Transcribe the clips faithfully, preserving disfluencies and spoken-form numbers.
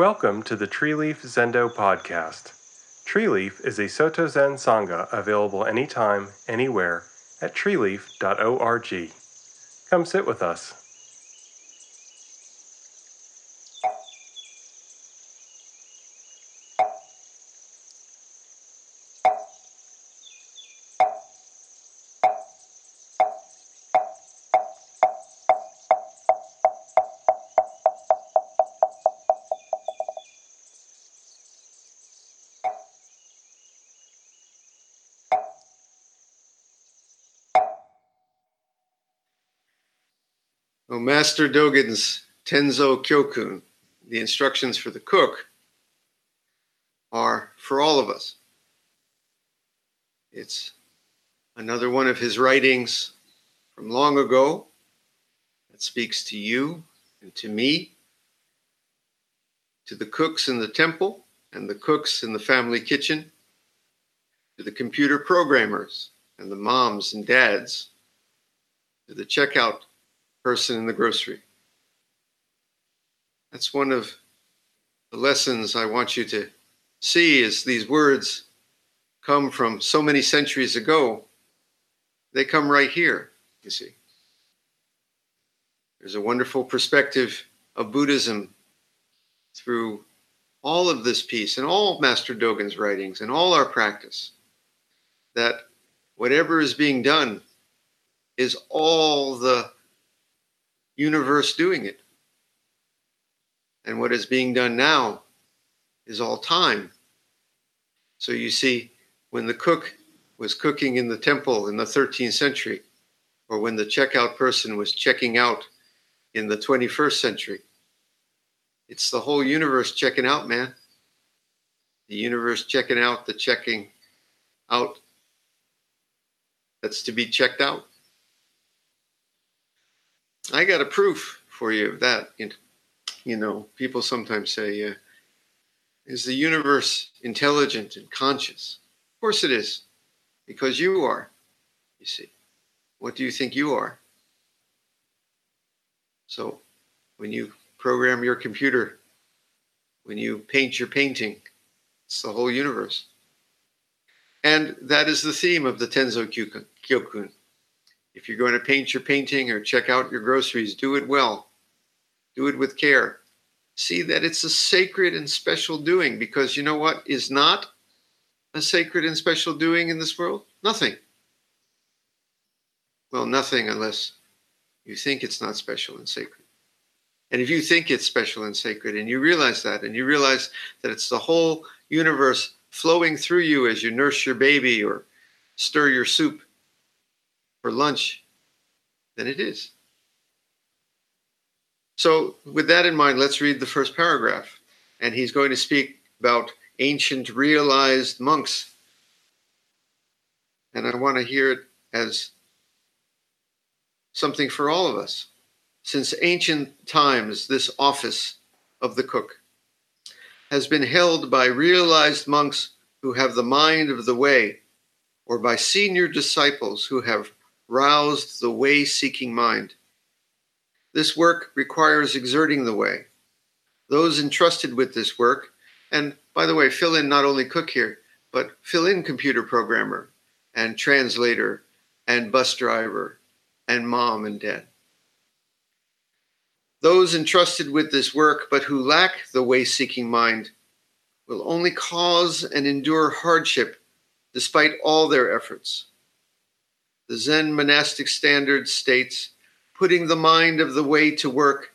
Welcome to the Treeleaf Zendo podcast. Treeleaf is a Soto Zen Sangha available anytime, anywhere at treeleaf dot org. Come sit with us. Master Dogen's Tenzo Kyokun, the instructions for the cook, are for all of us. It's another one of his writings from long ago that speaks to you and to me, to the cooks in the temple and the cooks in the family kitchen, to the computer programmers and the moms and dads, to the checkout person in the grocery. That's one of the lessons I want you to see, is these words come from so many centuries ago. They come right here, you see. There's a wonderful perspective of Buddhism through all of this piece and all Master Dogen's writings and all our practice, that whatever is being done is all the universe doing it. And what is being done now is all time. So you see, when the cook was cooking in the temple in the thirteenth century, or when the checkout person was checking out in the twenty-first century, it's the whole universe checking out, man. The universe checking out, the checking out that's to be checked out. I got a proof for you of that. You know, people sometimes say, uh, is the universe intelligent and conscious? Of course it is, because you are, you see. What do you think you are? So when you program your computer, when you paint your painting, it's the whole universe. And that is the theme of the Tenzo Kyokun. If you're going to paint your painting or check out your groceries, do it well. Do it with care. See that it's a sacred and special doing, because you know what is not a sacred and special doing in this world? Nothing. Well, nothing unless you think it's not special and sacred. And if you think it's special and sacred and you realize that, and you realize that it's the whole universe flowing through you as you nurse your baby or stir your soup for lunch, than it is. So with that in mind, let's read the first paragraph. And he's going to speak about ancient realized monks. And I want to hear it as something for all of us. Since ancient times, this office of the cook has been held by realized monks who have the mind of the way, or by senior disciples who have roused the way-seeking mind. This work requires exerting the way. Those entrusted with this work, and by the way, fill in not only cook here, but fill in computer programmer and translator and bus driver and mom and dad. Those entrusted with this work, but who lack the way-seeking mind, will only cause and endure hardship despite all their efforts. The Zen monastic standard states, putting the mind of the way to work,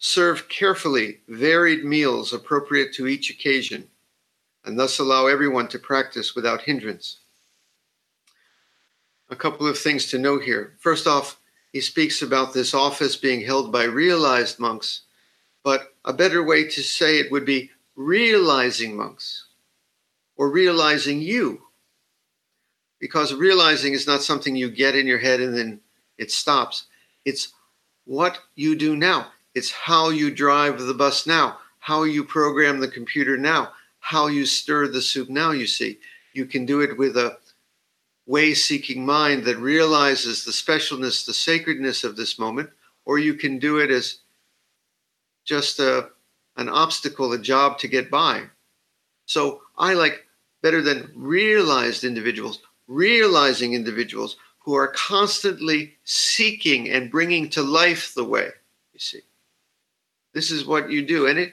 serve carefully varied meals appropriate to each occasion, and thus allow everyone to practice without hindrance. A couple of things to note here. First off, he speaks about this office being held by realized monks, but a better way to say it would be realizing monks, or realizing you. Because realizing is not something you get in your head and then it stops. It's what you do now. It's how you drive the bus now, how you program the computer now, how you stir the soup now, you see. You can do it with a way-seeking mind that realizes the specialness, the sacredness of this moment, or you can do it as just a an obstacle, a job to get by. So I like better than realized individuals, realizing individuals who are constantly seeking and bringing to life the way, you see. This is what you do. And it,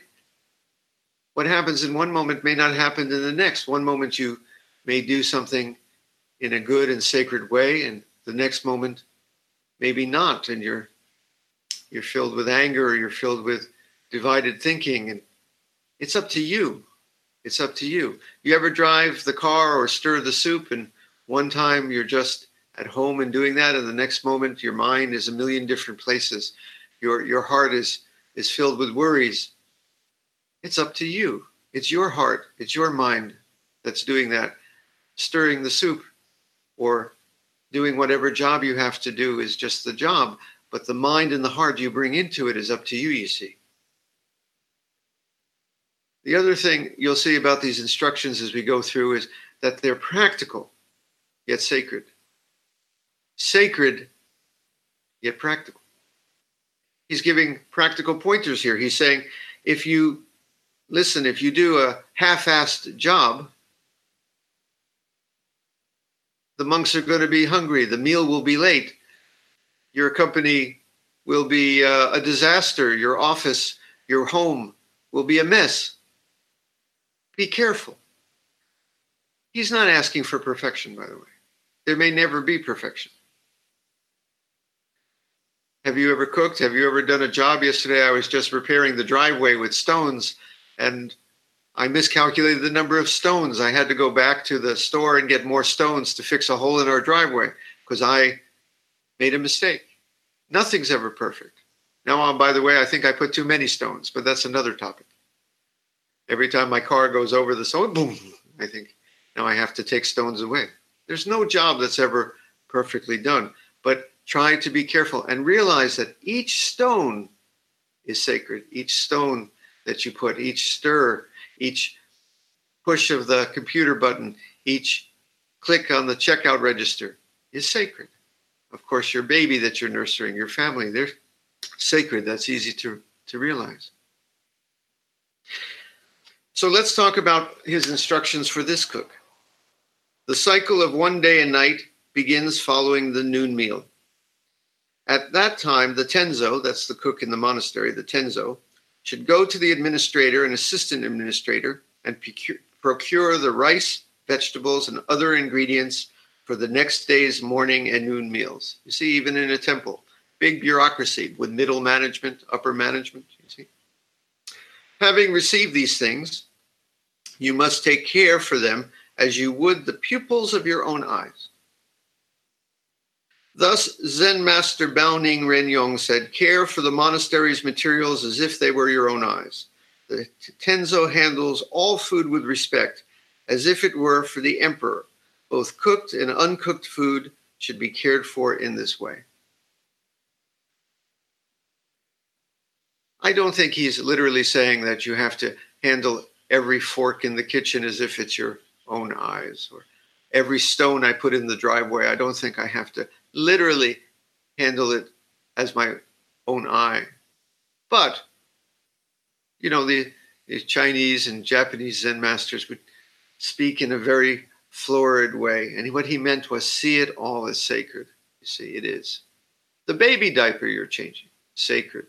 what happens in one moment may not happen in the next. One moment you may do something in a good and sacred way, and the next moment maybe not, and you're you're filled with anger, or you're filled with divided thinking, and it's up to you. It's up to you. You ever drive the car or stir the soup, and one time you're just at home and doing that, and the next moment your mind is a million different places. Your your heart is is filled with worries. It's up to you. It's your heart, it's your mind that's doing that, stirring the soup, or doing whatever job you have to do is just the job. But the mind and the heart you bring into it is up to you, you see. The other thing you'll see about these instructions as we go through is that they're practical, yet sacred. Sacred, yet practical. He's giving practical pointers here. He's saying, if you, listen, if you do a half-assed job, the monks are going to be hungry. The meal will be late. Your company will be uh, a disaster. Your office, your home will be a mess. Be careful. He's not asking for perfection, by the way. There may never be perfection. Have you ever cooked? Have you ever done a job? Yesterday, I was just repairing the driveway with stones, and I miscalculated the number of stones. I had to go back to the store and get more stones to fix a hole in our driveway because I made a mistake. Nothing's ever perfect. Now on, by the way, I think I put too many stones, but that's another topic. Every time my car goes over the stone, boom, I think now I have to take stones away. There's no job that's ever perfectly done, but try to be careful and realize that each stone is sacred. Each stone that you put, each stir, each push of the computer button, each click on the checkout register is sacred. Of course, your baby that you're nursing, your family, they're sacred. That's easy to, to realize. So let's talk about his instructions for this cook. The cycle of one day and night begins following the noon meal. At that time, the Tenzo, that's the cook in the monastery, the Tenzo, should go to the administrator and assistant administrator and procure the rice, vegetables, and other ingredients for the next day's morning and noon meals. You see, even in a temple, big bureaucracy with middle management, upper management, you see. Having received these things, you must take care for them as you would the pupils of your own eyes. Thus, Zen Master Baoning Renyong said, care for the monastery's materials as if they were your own eyes. The Tenzo handles all food with respect, as if it were for the emperor. Both cooked and uncooked food should be cared for in this way. I don't think he's literally saying that you have to handle every fork in the kitchen as if it's your own eyes, or every stone I put in the driveway. I don't think I have to literally handle it as my own eye. But, you know, the, the Chinese and Japanese Zen masters would speak in a very florid way, and what he meant was see it all as sacred. You see, it is. The baby diaper you're changing, sacred.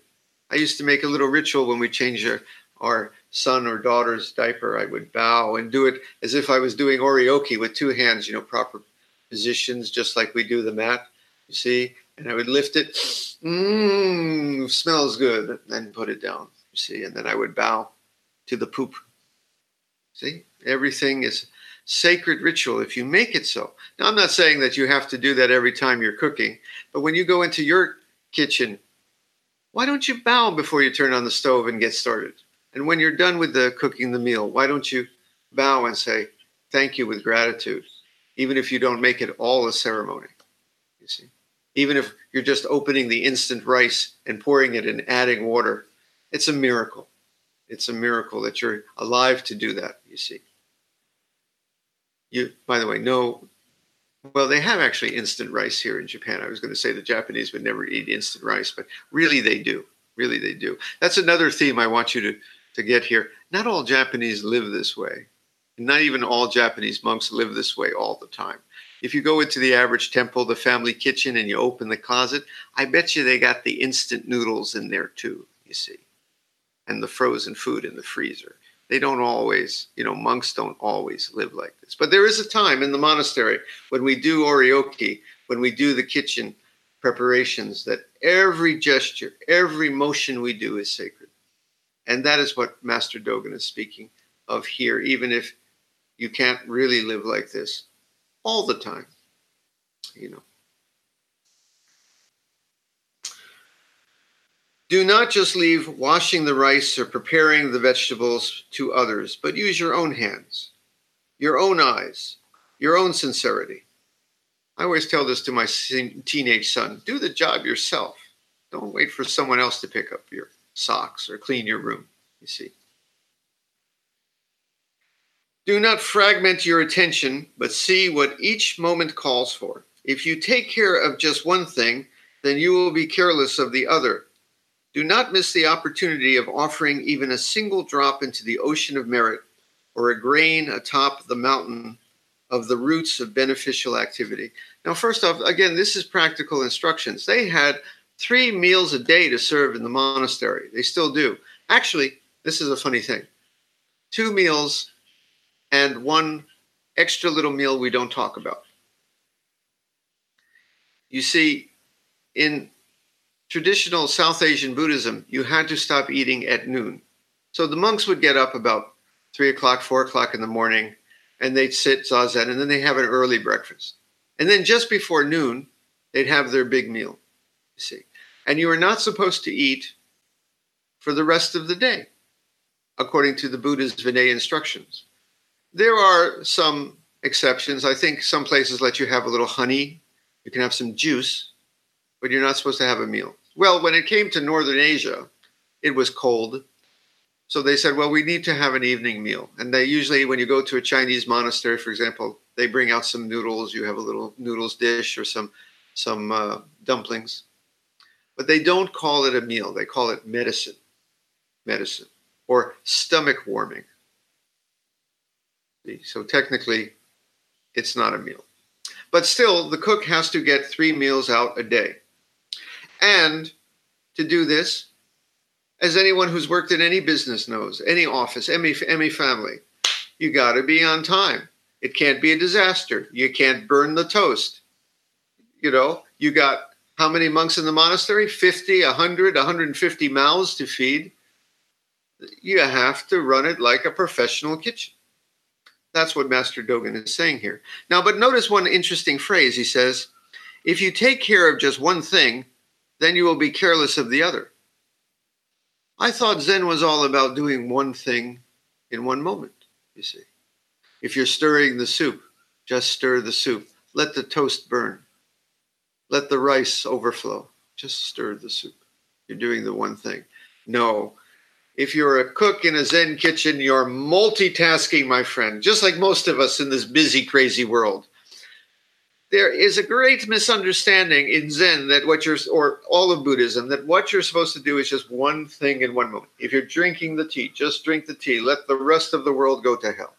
I used to make a little ritual when we changed our, our son or daughter's diaper. I would bow and do it as if I was doing oryoki with two hands, you know, proper positions, just like we do the mat, you see, and I would lift it, mmm, smells good, and then put it down, you see, and then I would bow to the poop. See, everything is sacred ritual if you make it so. Now, I'm not saying that you have to do that every time you're cooking, but when you go into your kitchen, why don't you bow before you turn on the stove and get started? And when you're done with the cooking the meal, why don't you bow and say thank you with gratitude, even if you don't make it all a ceremony, you see? Even if you're just opening the instant rice and pouring it and adding water, it's a miracle. It's a miracle that you're alive to do that, you see? You, by the way, no, well, they have actually instant rice here in Japan. I was going to say the Japanese would never eat instant rice, but really they do. Really they do. That's another theme I want you to to get here. Not all Japanese live this way. Not even all Japanese monks live this way all the time. If you go into the average temple, the family kitchen, and you open the closet, I bet you they got the instant noodles in there too, you see, and the frozen food in the freezer. They don't always, you know, monks don't always live like this. But there is a time in the monastery when we do oryoki, when we do the kitchen preparations, that every gesture, every motion we do is sacred. And that is what Master Dogen is speaking of here, even if you can't really live like this all the time, you know. Do not just leave washing the rice or preparing the vegetables to others, but use your own hands, your own eyes, your own sincerity. I always tell this to my teenage son, do the job yourself. Don't wait for someone else to pick up your socks or clean your room, you see. Do not fragment your attention, but see what each moment calls for. If you take care of just one thing, then you will be careless of the other. Do not miss the opportunity of offering even a single drop into the ocean of merit, or a grain atop the mountain of the roots of beneficial activity. Now, first off, again, this is practical instructions. They had three meals a day to serve in the monastery. They still do. Actually, this is a funny thing. Two meals and one extra little meal we don't talk about. You see, in traditional South Asian Buddhism, you had to stop eating at noon. So the monks would get up about three o'clock, four o'clock in the morning, and they'd sit zazen, and then they have an early breakfast. And then just before noon, they'd have their big meal, you see. And you are not supposed to eat for the rest of the day, according to the Buddha's Vinaya instructions. There are some exceptions. I think some places let you have a little honey. You can have some juice, but you're not supposed to have a meal. Well, when it came to Northern Asia, it was cold. So they said, well, we need to have an evening meal. And they usually, when you go to a Chinese monastery, for example, they bring out some noodles. You have a little noodles dish or some, some uh, dumplings. But they don't call it a meal. They call it medicine, medicine, or stomach warming. So technically, it's not a meal. But still, the cook has to get three meals out a day. And to do this, as anyone who's worked in any business knows, any office, any, any family, you got to be on time. It can't be a disaster. You can't burn the toast. You know, you got how many monks in the monastery? fifty, one hundred, one hundred fifty mouths to feed. You have to run it like a professional kitchen. That's what Master Dogen is saying here. Now, but notice one interesting phrase. He says, if you take care of just one thing, then you will be careless of the other. I thought Zen was all about doing one thing in one moment, you see. If you're stirring the soup, just stir the soup. Let the toast burn. Let the rice overflow. Just stir the soup. You're doing the one thing. No. If you're a cook in a Zen kitchen, you're multitasking, my friend, just like most of us in this busy, crazy world. There is a great misunderstanding in Zen that what you're, or all of Buddhism, that what you're supposed to do is just one thing in one moment. If you're drinking the tea, just drink the tea. Let the rest of the world go to hell.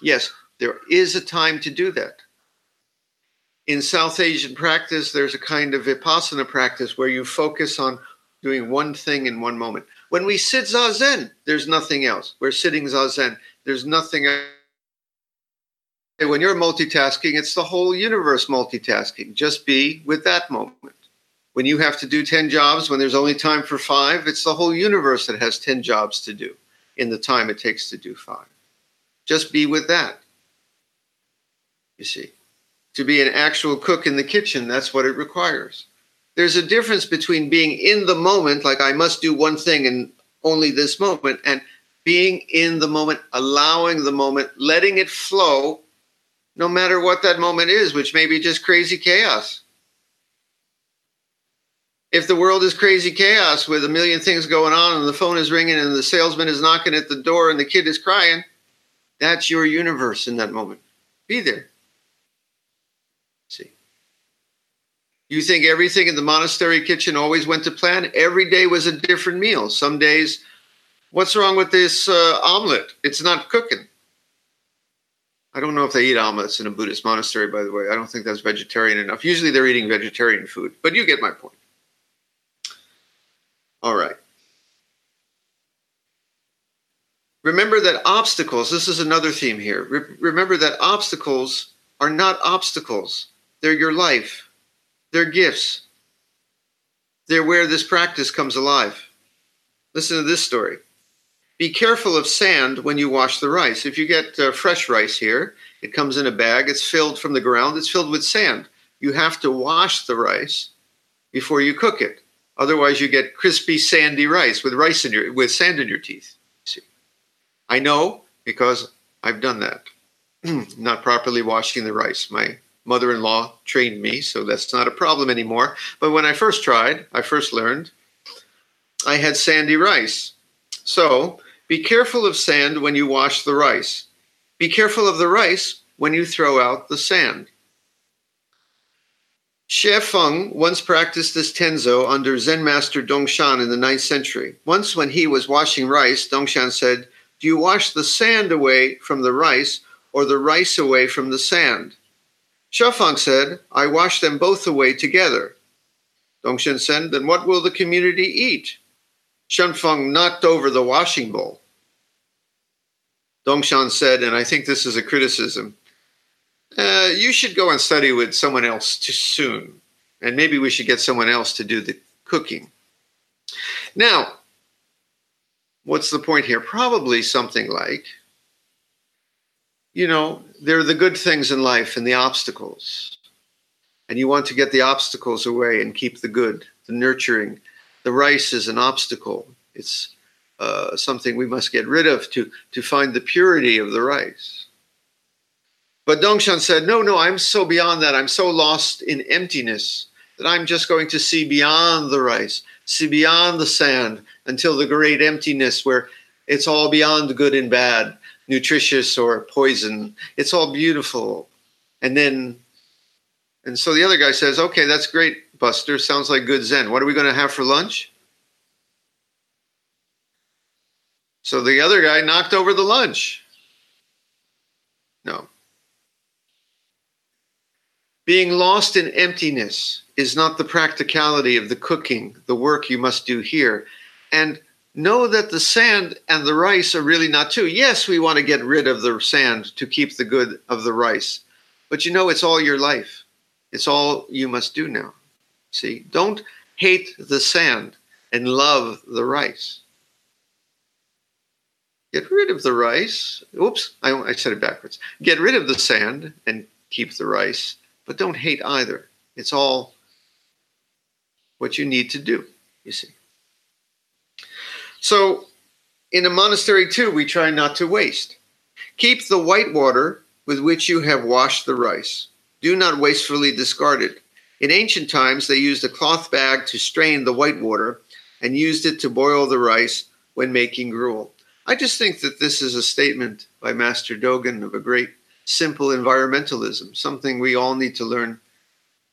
Yes, there is a time to do that. In South Asian practice, there's a kind of vipassana practice where you focus on doing one thing in one moment. When we sit zazen, there's nothing else. We're sitting zazen. There's nothing else. When you're multitasking, it's the whole universe multitasking. Just be with that moment. When you have to do ten jobs, when there's only time for five, it's the whole universe that has ten jobs to do in the time it takes to do five. Just be with that. You see, to be an actual cook in the kitchen, that's what it requires. There's a difference between being in the moment, like I must do one thing and only this moment, and being in the moment, allowing the moment, letting it flow, no matter what that moment is, which may be just crazy chaos. If the world is crazy chaos with a million things going on and the phone is ringing and the salesman is knocking at the door and the kid is crying, that's your universe in that moment. Be there. You think everything in the monastery kitchen always went to plan? Every day was a different meal. Some days what's wrong with this uh, omelet? It's not cooking. I don't know if they eat omelets in a Buddhist monastery, by the way. I don't think that's vegetarian enough. Usually they're eating vegetarian food, but you get my point. All right. Remember that obstacles, this is another theme here. Re- remember that obstacles are not obstacles. They're your life. They're gifts. They're where this practice comes alive. Listen to this story. Be careful of sand when you wash the rice. If you get uh, fresh rice here, it comes in a bag, it's filled from the ground, it's filled with sand. You have to wash the rice before you cook it. Otherwise you get crispy, sandy rice with rice in your, with sand in your teeth. See, I know because I've done that. Not properly washing the rice. My mother-in-law trained me, so that's not a problem anymore. But when I first tried, I first learned, I had sandy rice. So, be careful of sand when you wash the rice. Be careful of the rice when you throw out the sand. Xuefeng once practiced this Tenzo under Zen Master Dongshan in the ninth century. Once when he was washing rice, Dongshan said, "Do you wash the sand away from the rice or the rice away from the sand?" Xuefeng said, "I wash them both away together." Dongshan said, "Then what will the community eat?" Xuefeng knocked over the washing bowl. Dongshan said, and I think this is a criticism, uh, you should go and study with someone else too soon, and maybe we should get someone else to do the cooking. Now, what's the point here? Probably something like, you know, there are the good things in life and the obstacles, and you want to get the obstacles away and keep the good, the nurturing. The rice is an obstacle. It's uh, something we must get rid of to, to find the purity of the rice. But Dongshan said, no, no, I'm so beyond that. I'm so lost in emptiness that I'm just going to see beyond the rice, see beyond the sand until the great emptiness where it's all beyond good and bad, nutritious or poison. It's all beautiful. And then, and so the other guy says, okay, that's great. Buster, sounds like good Zen. What are we going to have for lunch? So the other guy knocked over the lunch. No. Being lost in emptiness is not the practicality of the cooking, the work you must do here. And know that the sand and the rice are really not too. Yes, we want to get rid of the sand to keep the good of the rice. But you know, it's all your life. It's all you must do now. See, don't hate the sand and love the rice. Get rid of the rice. Oops, I, I said it backwards. Get rid of the sand and keep the rice, but don't hate either. It's all what you need to do, you see. So in a monastery too, we try not to waste. Keep the white water with which you have washed the rice. Do not wastefully discard it. In ancient times, they used a cloth bag to strain the white water and used it to boil the rice when making gruel. I just think that this is a statement by Master Dogen of a great simple environmentalism, something we all need to learn,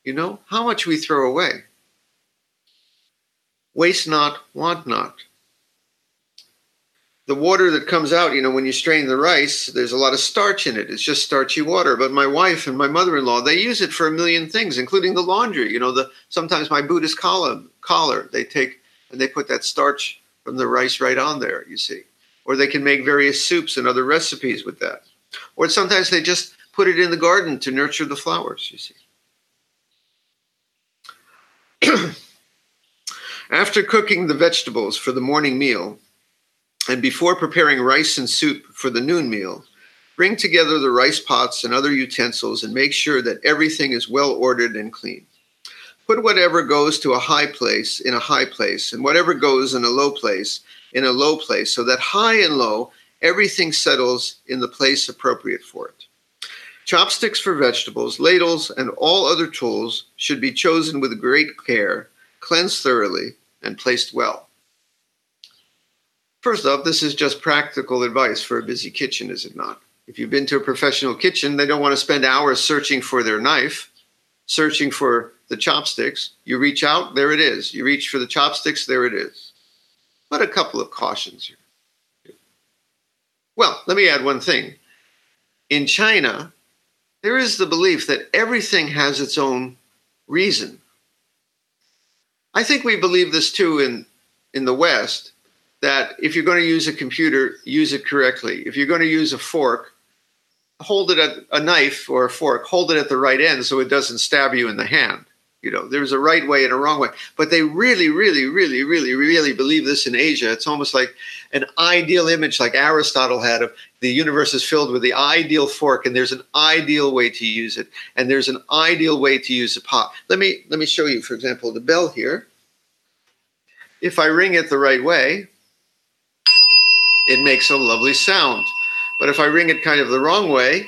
you know, how much we throw away. Waste not, want not. The water that comes out, you know, when you strain the rice, there's a lot of starch in it. It's just starchy water. But my wife and my mother-in-law, they use it for a million things, including the laundry. You know, the sometimes my Buddhist collar, collar, they take and they put that starch from the rice right on there, you see. Or they can make various soups and other recipes with that. Or sometimes they just put it in the garden to nurture the flowers, you see. After cooking the vegetables for the morning meal, and before preparing rice and soup for the noon meal, bring together the rice pots and other utensils and make sure that everything is well ordered and clean. Put whatever goes to a high place in a high place, and whatever goes in a low place in a low place, so that high and low, everything settles in the place appropriate for it. Chopsticks for vegetables, ladles, and all other tools should be chosen with great care, cleansed thoroughly, and placed well. First off, this is just practical advice for a busy kitchen, is it not? If you've been to a professional kitchen, they don't want to spend hours searching for their knife, searching for the chopsticks. You reach out, there it is. You reach for the chopsticks, there it is. But a couple of cautions here. let me add one thing. In China, there is the belief that everything has its own reason. I think we believe this too in, in the West, that if you're going to use a computer, use it correctly. If you're going to use a fork, hold it at a knife or a fork, hold it at the right end so it doesn't stab you in the hand. You know, there's a right way and a wrong way. But they really, really, really, really, really believe this in Asia. It's almost like an ideal image like Aristotle had of the universe is filled with the ideal fork, and there's an ideal way to use it. And there's an ideal way to use a pot. Let me, let me show you, for example, the bell here. If I ring it the right way, it makes a lovely sound. But if I ring it kind of the wrong way,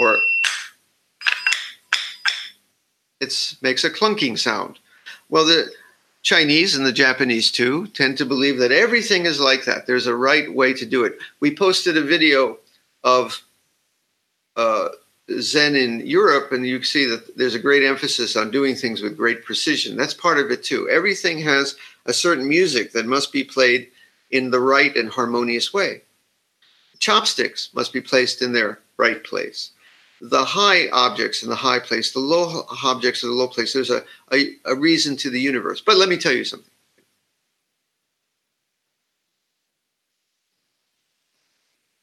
or it makes a clunking sound. Well, the Chinese and the Japanese too tend to believe that everything is like that. There's a right way to do it. We posted a video of uh, Zen in Europe, and you see that there's a great emphasis on doing things with great precision. That's part of it too. Everything has a certain music that must be played in the right and harmonious way. Chopsticks must be placed in their right place. The high objects in the high place, the low objects in the low place. There's a, a, a reason to the universe. But let me tell you something.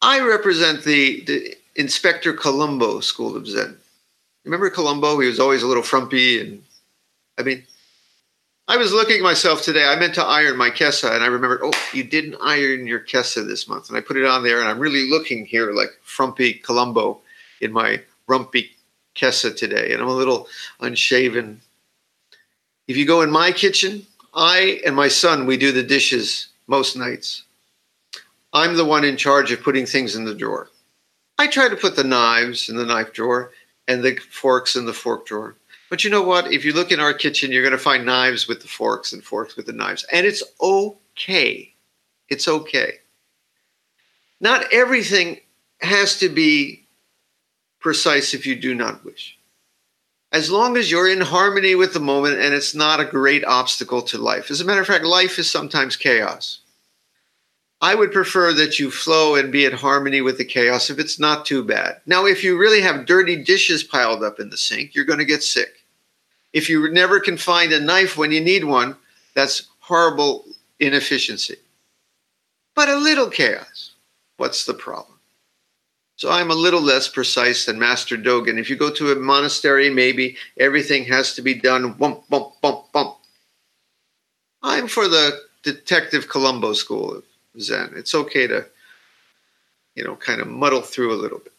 I represent the, the Inspector Colombo School of Zen. Remember Colombo? He was always a little frumpy. And I mean, I was looking at myself today. I meant to iron my kessa, and I remembered, oh, you didn't iron your kessa this month. And I put it on there, and I'm really looking here like frumpy Colombo in my rumpy kessa today, and I'm a little unshaven. If you go in my kitchen, I and my son, we do the dishes most nights. I'm the one in charge of putting things in the drawer. I try to put the knives in the knife drawer and the forks in the fork drawer. But you know what? If you look in our kitchen, you're going to find knives with the forks and forks with the knives. And it's okay. It's okay. Not everything has to be precise if you do not wish. As long as you're in harmony with the moment and it's not a great obstacle to life. As a matter of fact, life is sometimes chaos. I would prefer that you flow and be at harmony with the chaos if it's not too bad. Now, if you really have dirty dishes piled up in the sink, you're going to get sick. If you never can find a knife when you need one, that's horrible inefficiency. But a little chaos, what's the problem? So I'm a little less precise than Master Dogen. If you go to a monastery, maybe everything has to be done bump, bump, bump, bump. I'm for the Detective Colombo School of Zen. It's okay to, you know, kind of muddle through a little bit.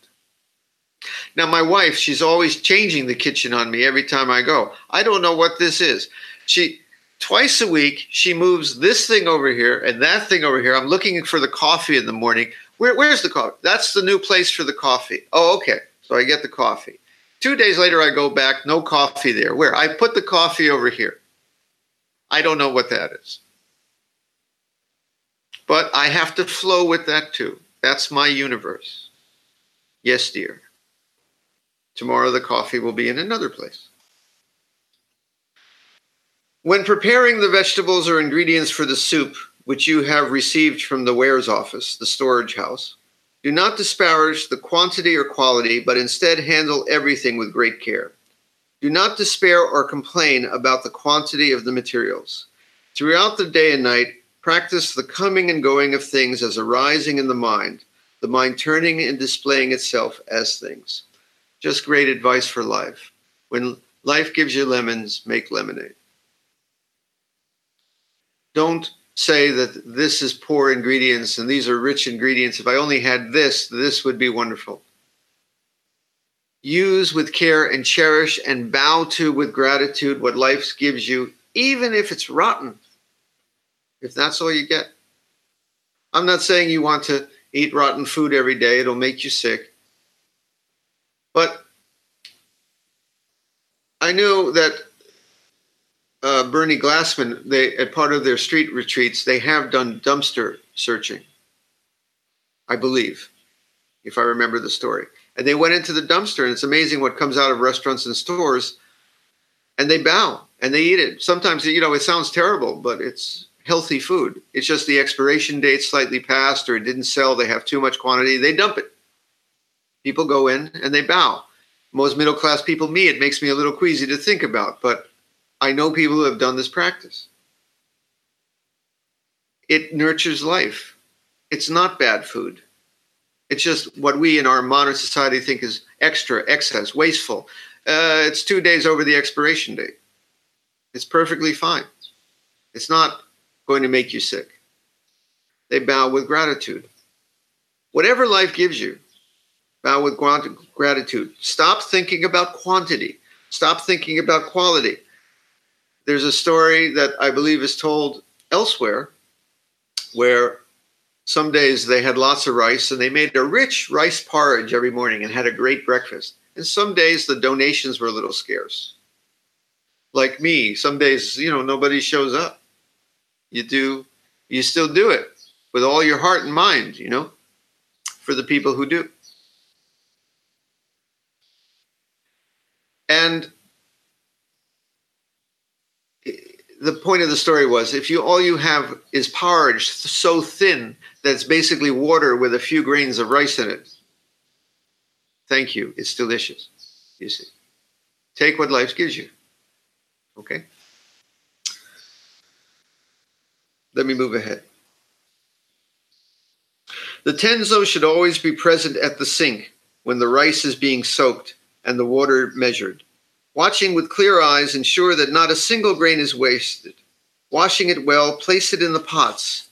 Now, my wife, she's always changing the kitchen on me every time I go. I don't know what this is. She... Twice a week, she moves this thing over here and that thing over here. I'm looking for the coffee in the morning. Where, where's the coffee? That's the new place for the coffee. Oh, okay. So I get the coffee. Two days later, I go back. No coffee there. Where? I put the coffee over here. I don't know what that is. But I have to flow with that too. That's my universe. Yes, dear. Tomorrow, the coffee will be in another place. When preparing the vegetables or ingredients for the soup, which you have received from the ware's office, the storage house, do not disparage the quantity or quality, but instead handle everything with great care. Do not despair or complain about the quantity of the materials. Throughout the day and night, practice the coming and going of things as arising in the mind, the mind turning and displaying itself as things. Just great advice for life. When life gives you lemons, make lemonade. Don't say that this is poor ingredients and these are rich ingredients. If I only had this, this would be wonderful. Use with care and cherish and bow to with gratitude what life gives you, even if it's rotten, if that's all you get. I'm not saying you want to eat rotten food every day. It'll make you sick. But I knew that Uh, Bernie Glassman, they, at part of their street retreats, they have done dumpster searching, I believe, if I remember the story. And they went into the dumpster, and it's amazing what comes out of restaurants and stores, and they bow, and they eat it. Sometimes, you know, it sounds terrible, but it's healthy food. It's just the expiration date slightly past, or it didn't sell, they have too much quantity, they dump it. People go in and they bow. Most middle-class people, me, it makes me a little queasy to think about, but I know people who have done this practice. It nurtures life. It's not bad food. It's just what we in our modern society think is extra, excess, wasteful. Uh, it's two days over the expiration date. It's perfectly fine. It's not going to make you sick. They bow with gratitude. Whatever life gives you, bow with gratitude. Stop thinking about quantity. Stop thinking about quality. There's a story that I believe is told elsewhere where some days they had lots of rice and they made a rich rice porridge every morning and had a great breakfast. And some days the donations were a little scarce. Like me, some days, you know, nobody shows up. You do, you still do it with all your heart and mind, you know, for the people who do. And the point of the story was, if you all you have is porridge so thin that it's basically water with a few grains of rice in it, thank you, it's delicious, you see. Take what life gives you, okay? Let me move ahead. The tenzo should always be present at the sink when the rice is being soaked and the water measured. Watching with clear eyes, ensure that not a single grain is wasted. Washing it well, place it in the pots.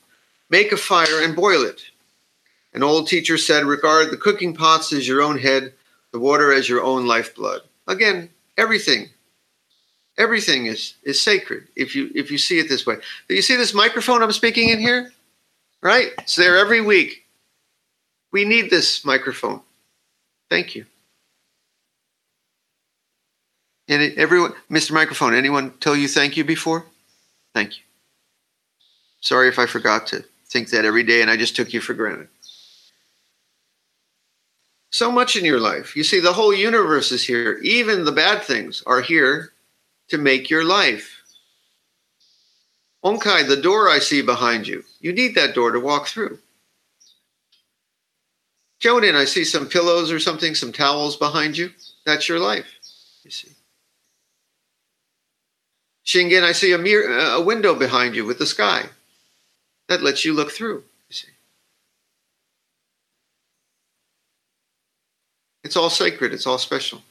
Make a fire and boil it. An old teacher said, regard the cooking pots as your own head, the water as your own lifeblood. Again, everything, everything is, is sacred if you, if you see it this way. Do you see this microphone I'm speaking in here? Right? It's there every week. We need this microphone. Thank you. And everyone, Mister Microphone, anyone tell you thank you before? Thank you. Sorry if I forgot to think that every day and I just took you for granted. So much in your life. You see, the whole universe is here. Even the bad things are here to make your life. Onkai, the door I see behind you, you need that door to walk through. Jonin, I see some pillows or something, some towels behind you. That's your life, you see. Shingen, I see a mirror, a window behind you with the sky. That lets you look through, you see. It's all sacred. It's all special.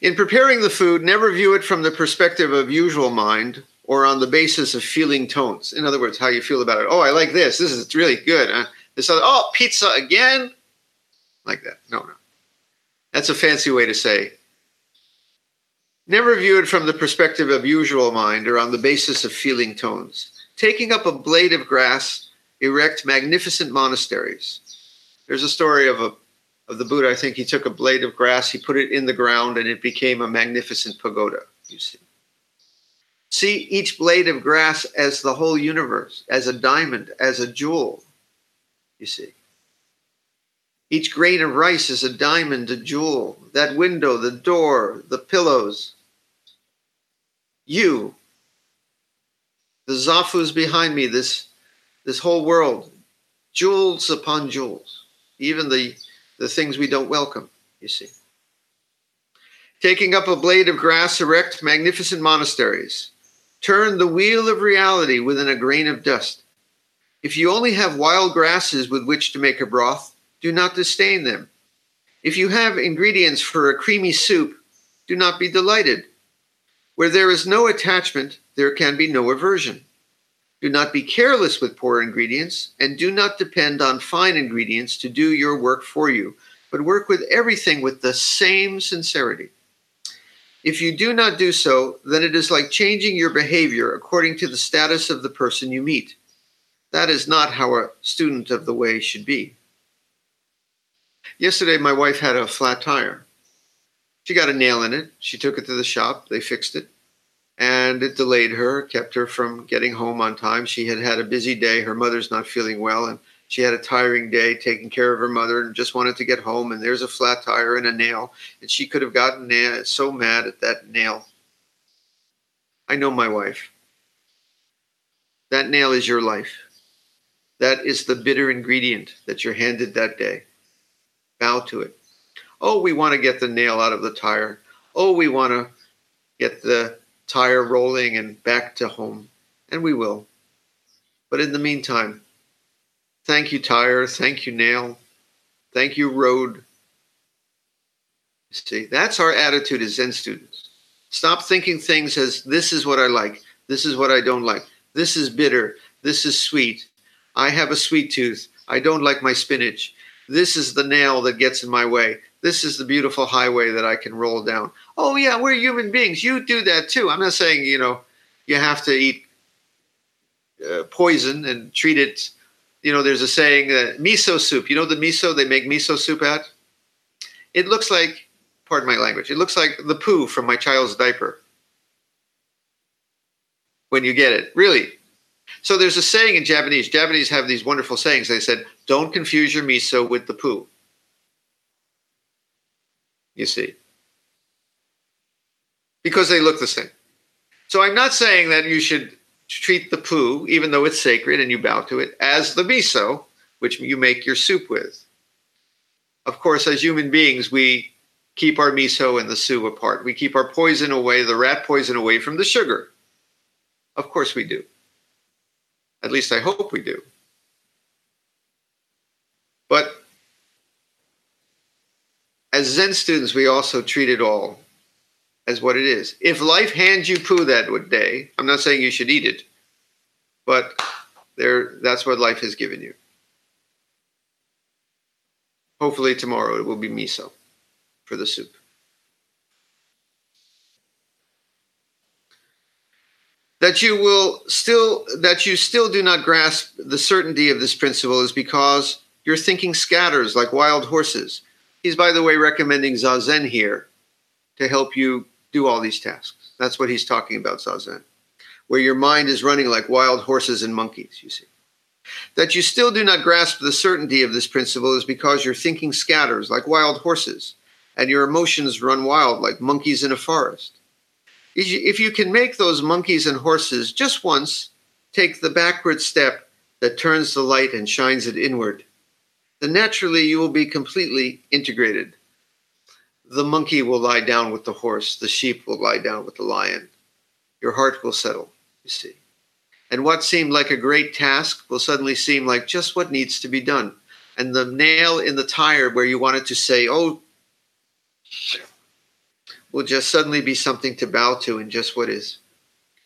In preparing the food, never view it from the perspective of usual mind or on the basis of feeling tones. In other words, how you feel about it. Oh, I like this. This is really good. Uh, this other, oh, pizza again? Like that. No, no. That's a fancy way to say never view it from the perspective of usual mind or on the basis of feeling tones. Taking up a blade of grass, erect magnificent monasteries. There's a story of a of the Buddha. I think he took a blade of grass, he put it in the ground, and it became a magnificent pagoda, you see. See each blade of grass as the whole universe, as a diamond, as a jewel, you see. Each grain of rice is a diamond, a jewel. That window, the door, the pillows. You, the zafu's behind me, this this whole world, jewels upon jewels, even the, the things we don't welcome, you see. Taking up a blade of grass, erect magnificent monasteries. Turn the wheel of reality within a grain of dust. If you only have wild grasses with which to make a broth, do not disdain them. If you have ingredients for a creamy soup, do not be delighted. Where there is no attachment, there can be no aversion. Do not be careless with poor ingredients, and do not depend on fine ingredients to do your work for you, but work with everything with the same sincerity. If you do not do so, then it is like changing your behavior according to the status of the person you meet. That is not how a student of the way should be. Yesterday, my wife had a flat tire. She got a nail in it. She took it to the shop. They fixed it. And it delayed her, kept her from getting home on time. She had had a busy day. Her mother's not feeling well. And she had a tiring day taking care of her mother and just wanted to get home. And there's a flat tire and a nail. And she could have gotten so mad at that nail. I know my wife. That nail is your life. That is the bitter ingredient that you're handed that day. Bow to it. Oh, we want to get the nail out of the tire. Oh, we want to get the tire rolling and back to home. And we will. But in the meantime, thank you, tire. Thank you, nail. Thank you, road. See, that's our attitude as Zen students. Stop thinking things as this is what I like. This is what I don't like. This is bitter. This is sweet. I have a sweet tooth. I don't like my spinach. This is the nail that gets in my way. This is the beautiful highway that I can roll down. Oh, yeah, we're human beings. You do that, too. I'm not saying, you know, you have to eat uh, poison and treat it. You know, there's a saying, uh, miso soup. You know the miso they make miso soup at? It looks like, pardon my language, it looks like the poo from my child's diaper when you get it, really. So there's a saying in Japanese. Japanese have these wonderful sayings. They said, don't confuse your miso with the poo. You see. Because they look the same. So I'm not saying that you should treat the poo, even though it's sacred and you bow to it, as the miso, which you make your soup with. Of course, as human beings, we keep our miso and the soup apart. We keep our poison away, the rat poison away from the sugar. Of course we do. At least I hope we do. But as Zen students, we also treat it all as what it is. If life hands you poo that day, I'm not saying you should eat it, but there, that's what life has given you. Hopefully tomorrow it will be miso for the soup. That you will still, that you still do not grasp the certainty of this principle is because your thinking scatters like wild horses. He's, by the way, recommending zazen here to help you do all these tasks. That's what he's talking about, zazen, where your mind is running like wild horses and monkeys, you see. That you still do not grasp the certainty of this principle is because your thinking scatters like wild horses and your emotions run wild like monkeys in a forest. If you can make those monkeys and horses just once take the backward step that turns the light and shines it inward, then naturally you will be completely integrated. The monkey will lie down with the horse. The sheep will lie down with the lion. Your heart will settle, you see. And what seemed like a great task will suddenly seem like just what needs to be done. And the nail in the tire where you wanted to say, oh, will just suddenly be something to bow to and just what is.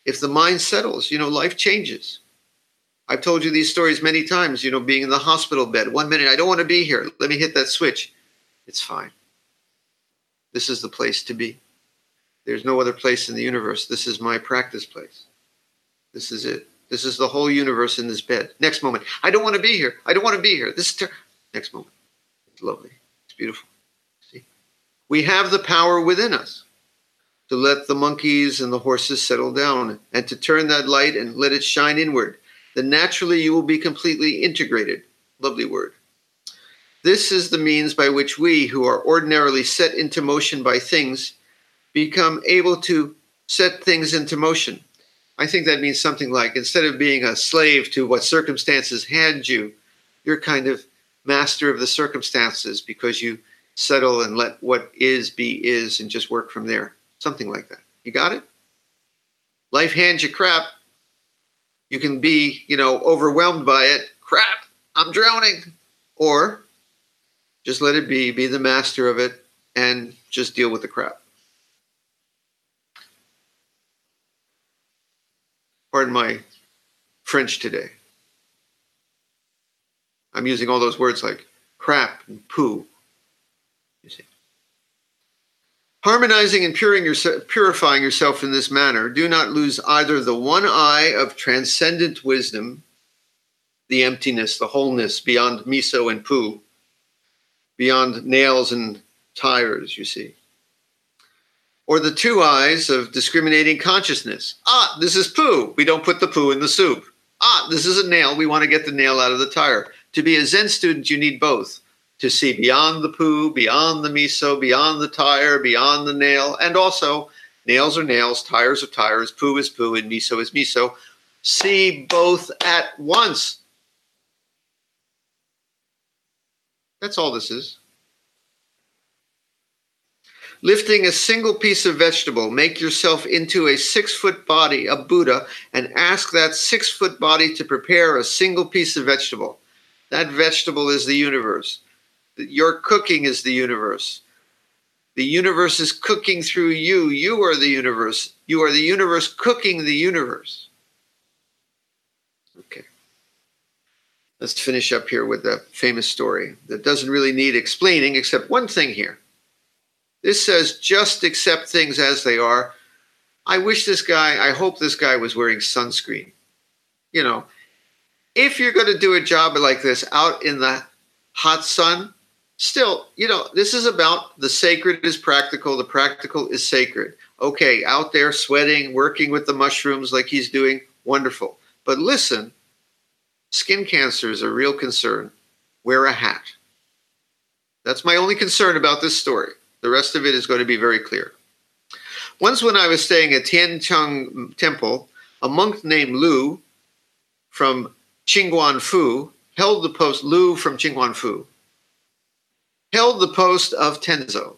If the mind settles, you know, life changes. I've told you these stories many times, you know, being in the hospital bed. One minute, I don't want to be here. Let me hit that switch. It's fine. This is the place to be. There's no other place in the universe. This is my practice place. This is it. This is the whole universe in this bed. Next moment, I don't want to be here. I don't want to be here. This ter- Next moment. It's lovely. It's beautiful. We have the power within us to let the monkeys and the horses settle down and to turn that light and let it shine inward. Then naturally you will be completely integrated. Lovely word. This is the means by which we who are ordinarily set into motion by things become able to set things into motion. I think that means something like instead of being a slave to what circumstances hand you, you're kind of master of the circumstances because you settle and let what is be is and just work from there. Something like that. You got it? Life hands you crap. You can be, you know, overwhelmed by it. Crap, I'm drowning. Or just let it be, be the master of it, and just deal with the crap. Pardon my French today. I'm using all those words like crap and poo. You see. Harmonizing and purifying yourself in this manner, do not lose either the one eye of transcendent wisdom, the emptiness, the wholeness beyond miso and poo, beyond nails and tires, you see, or the two eyes of discriminating consciousness. Ah, this is poo. We don't put the poo in the soup. Ah, this is a nail. We want to get the nail out of the tire. To be a Zen student, you need both. To see beyond the poo, beyond the miso, beyond the tire, beyond the nail, and also Nails are nails, tires are tires, poo is poo, and miso is miso. See both at once. That's all this is. Lifting a single piece of vegetable, make yourself into a six-foot body, a Buddha, and ask that six-foot body to prepare a single piece of vegetable. That vegetable is the universe. Your cooking is the universe. The universe is cooking through you. You are the universe. You are the universe cooking the universe. Okay. Let's finish up here with the famous story that doesn't really need explaining, except one thing here. This says, just accept things as they are. I wish this guy, I hope this guy was wearing sunscreen. You know, if you're going to do a job like this out in the hot sun, still, you know, this is about the sacred is practical, the practical is sacred. Okay, out there sweating, working with the mushrooms like he's doing, wonderful. But listen, skin cancer is a real concern. Wear a hat. That's my only concern about this story. The rest of it is going to be very clear. Once when I was staying at Tiancheng Temple, a monk named Lu from Qingguanfu held the post, Lu from Qingguanfu, held the post of Tenzo.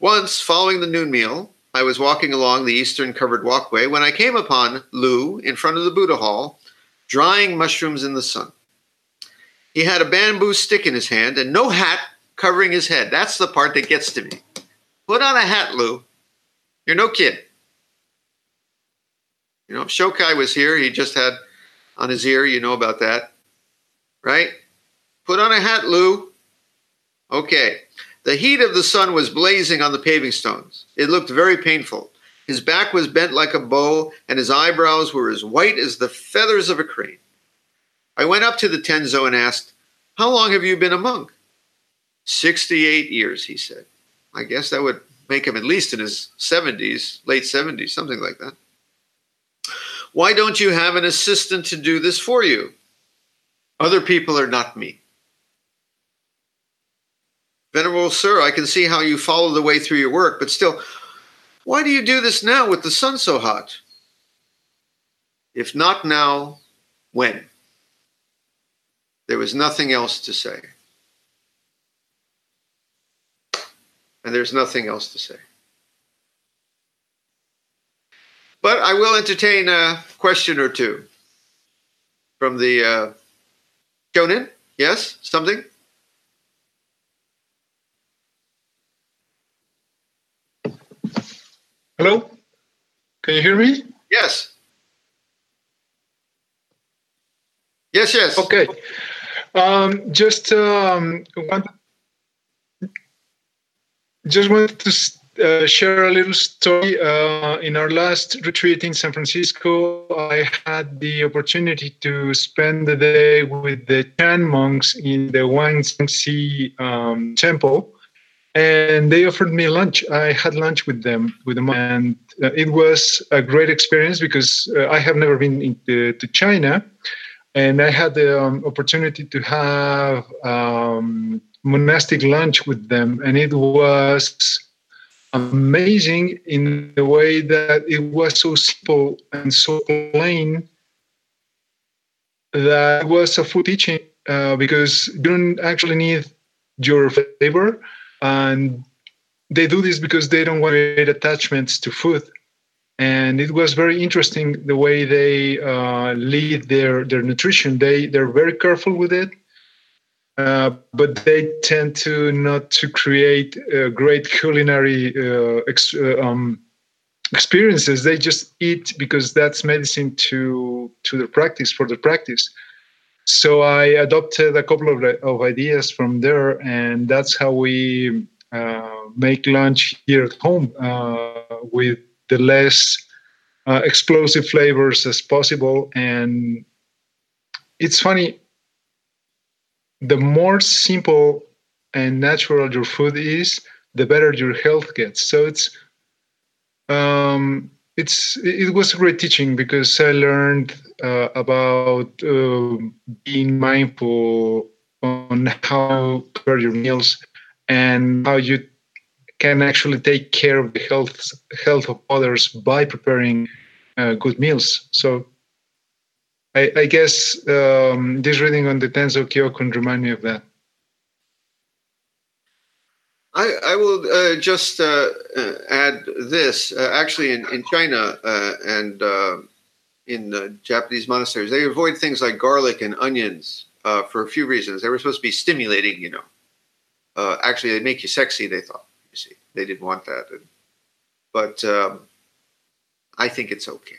Once, following the noon meal, I was walking along the eastern covered walkway when I came upon Lu in front of the Buddha Hall, drying mushrooms in the sun. He had a bamboo stick in his hand and no hat covering his head. That's the part that gets to me. Put on a hat, Lu. You're no kid. You know, if Shokai was here, he just had on his ear, you know about that, right? Put on a hat, Lu. Okay. The heat of the sun was blazing on the paving stones. It looked very painful. His back was bent like a bow, and his eyebrows were as white as the feathers of a crane. I went up to the Tenzo and asked, "How long have you been a monk?" sixty-eight years, he said. I guess that would make him at least in his seventies, late seventies, something like that. "Why don't you have an assistant to do this for you? Other people are not me." "Venerable sir, I can see how you follow the way through your work, but still, why do you do this now with the sun so hot?" "If not now, when?" There was nothing else to say. And there's nothing else to say. But I will entertain a question or two from the uh, Shonin. Yes, something? Hello, can you hear me? Yes. Yes, yes. Okay. Um, just um, want, just wanted to uh, share a little story. Uh, in our last retreat in San Francisco, I had the opportunity to spend the day with the Chan monks in the Wanshou um, Temple. And they offered me lunch. I had lunch with them, with them, and uh, it was a great experience because uh, I have never been in, uh, to China, and I had the um, opportunity to have um, monastic lunch with them, and it was amazing in the way that it was so simple and so plain that it was a full teaching uh, because you don't actually need your flavor. And they do this because they don't want to create attachments to food. And it was very interesting the way they uh, lead their, their nutrition. They, they're very careful with it, uh, but they tend to not to create uh, great culinary uh, ex uh, um, experiences. They just eat because that's medicine to, to their practice, for their practice. So I adopted a couple of, of ideas from there, and that's how we uh, make lunch here at home uh, with the less uh, explosive flavors as possible. And it's funny, the more simple and natural your food is, the better your health gets. So it's um, it's it was a great teaching because I learned Uh, about uh, being mindful on how to prepare your meals and how you can actually take care of the health health of others by preparing uh, good meals. So I, I guess um, this reading on the Tenzo Kyokun reminded me of that. I, I will uh, just uh, add this. Uh, actually, in, in China uh, and uh, in uh, Japanese monasteries, they avoid things like garlic and onions uh, for a few reasons. They were supposed to be stimulating, you know. Uh, actually, they make you sexy, they thought. You see, they didn't want that. And, but um, I think it's okay.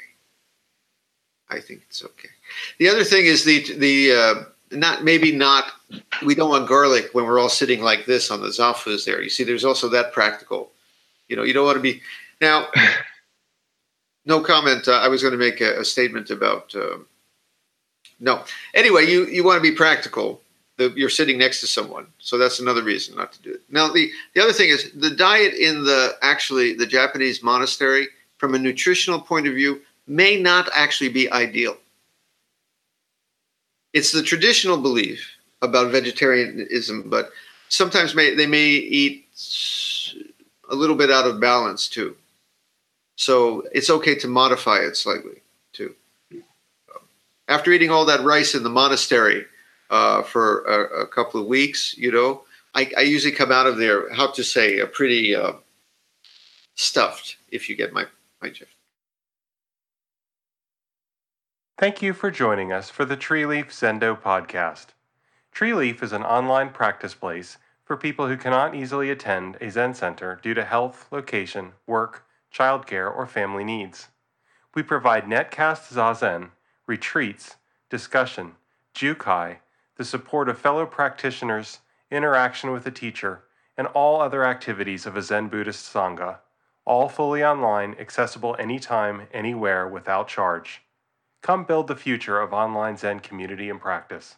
I think it's okay. The other thing is the the uh, not maybe not. We don't want garlic when we're all sitting like this on the zafus there. You see, there's also that practical. You know, you don't want to be now. No comment. Uh, I was going to make a, a statement about. Uh, no. Anyway, you, you want to be practical. The, you're sitting next to someone, so that's another reason not to do it. Now, the the other thing is the diet in the actually the Japanese monastery from a nutritional point of view may not actually be ideal. It's the traditional belief about vegetarianism, but sometimes may, they may eat a little bit out of balance too. So it's okay to modify it slightly too. After eating all that rice in the monastery uh, for a, a couple of weeks, you know, I, I usually come out of there, how to say, a pretty uh, stuffed, if you get my, my drift. Thank you for joining us for the Treeleaf Zendo podcast. Treeleaf is an online practice place for people who cannot easily attend a Zen center due to health, location, work, childcare, or family needs. We provide netcast zazen, retreats, discussion, jukai, the support of fellow practitioners, interaction with a teacher, and all other activities of a Zen Buddhist Sangha, all fully online, accessible anytime, anywhere, without charge. Come build the future of online Zen community and practice.